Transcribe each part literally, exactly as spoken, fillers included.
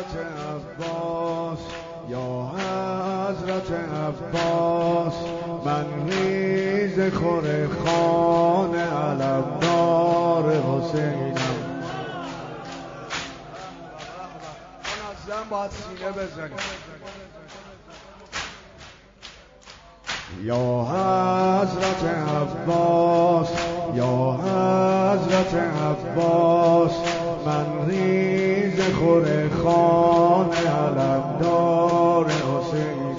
حضرت عباس، یا حضرت عباس، من نیز خور خان علمدار حسینم. منظم باید سینه بزنیم. یا حضرت عباس، یا حضرت عباس، من ریز خور خان علمدار حسینم.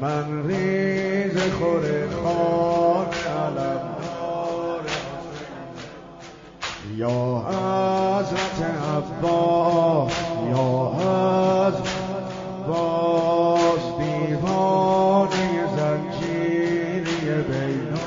من ریز خور خان علمدار حسینم. یا حضرت عباس، یا حضرت عباس، دیوانه زنجیری بینا.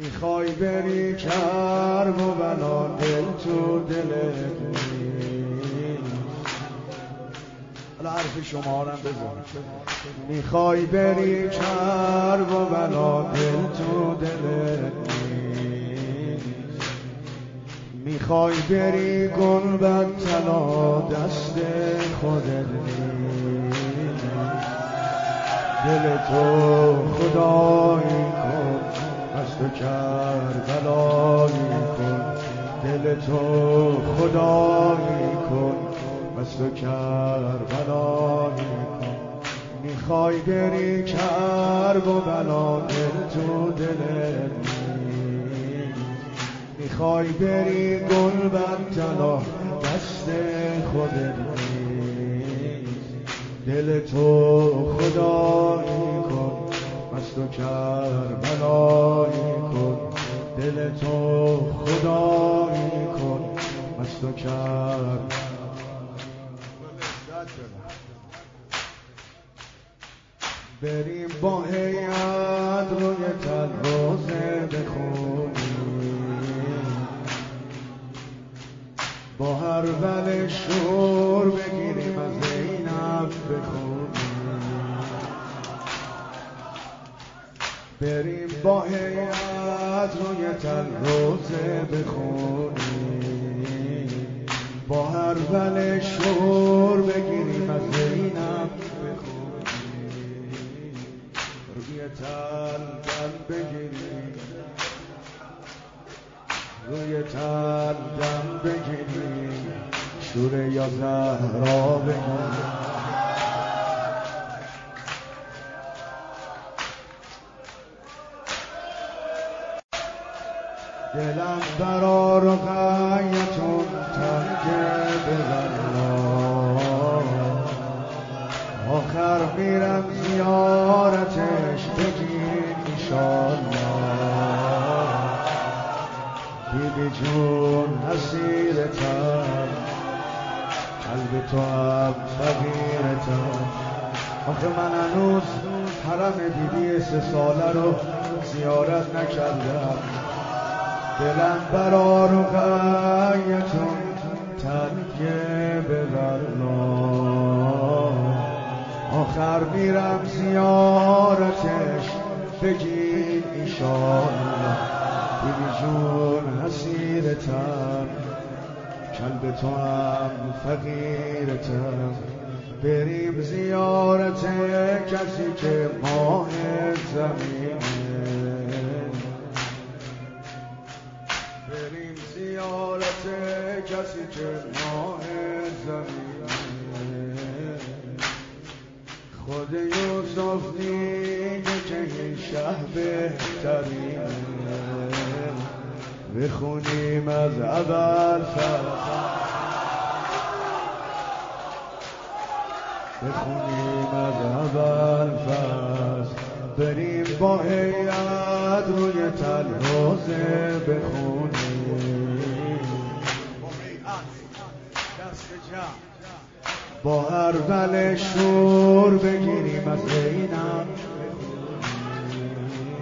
میخوای بری کرب و بلا، دل تو دلت نیست. حالا حرف شما هم بزن. میخوای بری کرب و بلا، دل تو دلت نیست. میخوای بری گلبن طلا، دست خودت نیست. دل تو خدایی کن، از تو کربلایی کن. دل تو خدایی کن، از تو کربلایی کن. میخوای بری کرب و بلا، دل تو دلت نیست. میخوای بری گلبن طلا، دست خودت نیست. دل تو خدایی کن، از تو کربلایی کن. دل تو خدایی کن، از تو کربلایی کن. بریم با هیئت روی تل روزه بخونیم، با هر ول شور بگیریم از زینب بخونیم. بریم با هیئت روی تل روزه بخونیم، با هر ول شور بگیریم از زینب بخونیم. روی تل دم بگیریم، روی تل دم بگیریم، شور یا زهرا بگیریم. دلم برا رقیتون تنگه بغلا، میرم زیارتش بگیر انشالله. بیبی جون حسیرتم، قلب تو هم فقیرتم. آخه من هنوز حرم بیبی سه ساله رو زیارت نکردم. دلم برا رقیتون تنگه ببرنا، آخر میرم زیارتش بگیر انشالله. بیبی جون حسیرتم، قلب تو هم فقیرتم. بریم زیارت کسی که ماه زمینه، بریم زیارت کسی که ماه زمینه. خود یوسف دیگه که این شهر بهترینه، بخونیم از اول فصل، بخونیم از اول فصل. بریم با هیئت روی تلوزه بخونیم، با هر بله شور بگیریم از اینم بخونیم،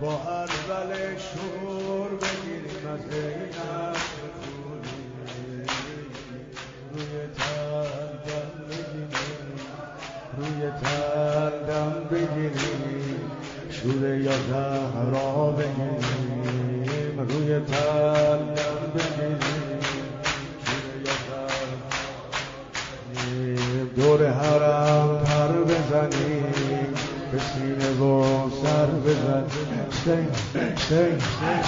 با هر بله شور بگیریم از اینم بخونیم. روی تل روی تندم بگیریم، شور یا زهرا بگیریم. روی تندم بگیریم، شور یا زهرا. دور حرم پر بزنیم، به سینه و سر بزنیم. شن شن شن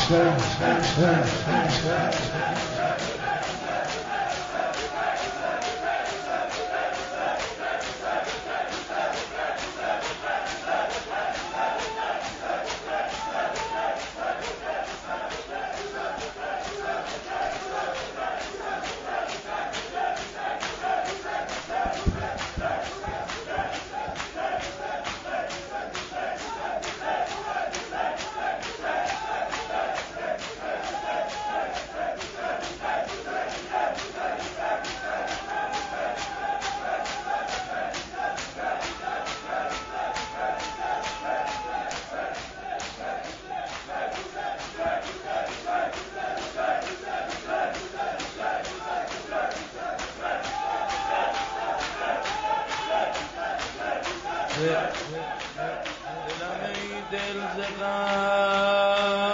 شن شن شن دلم ای دل زغم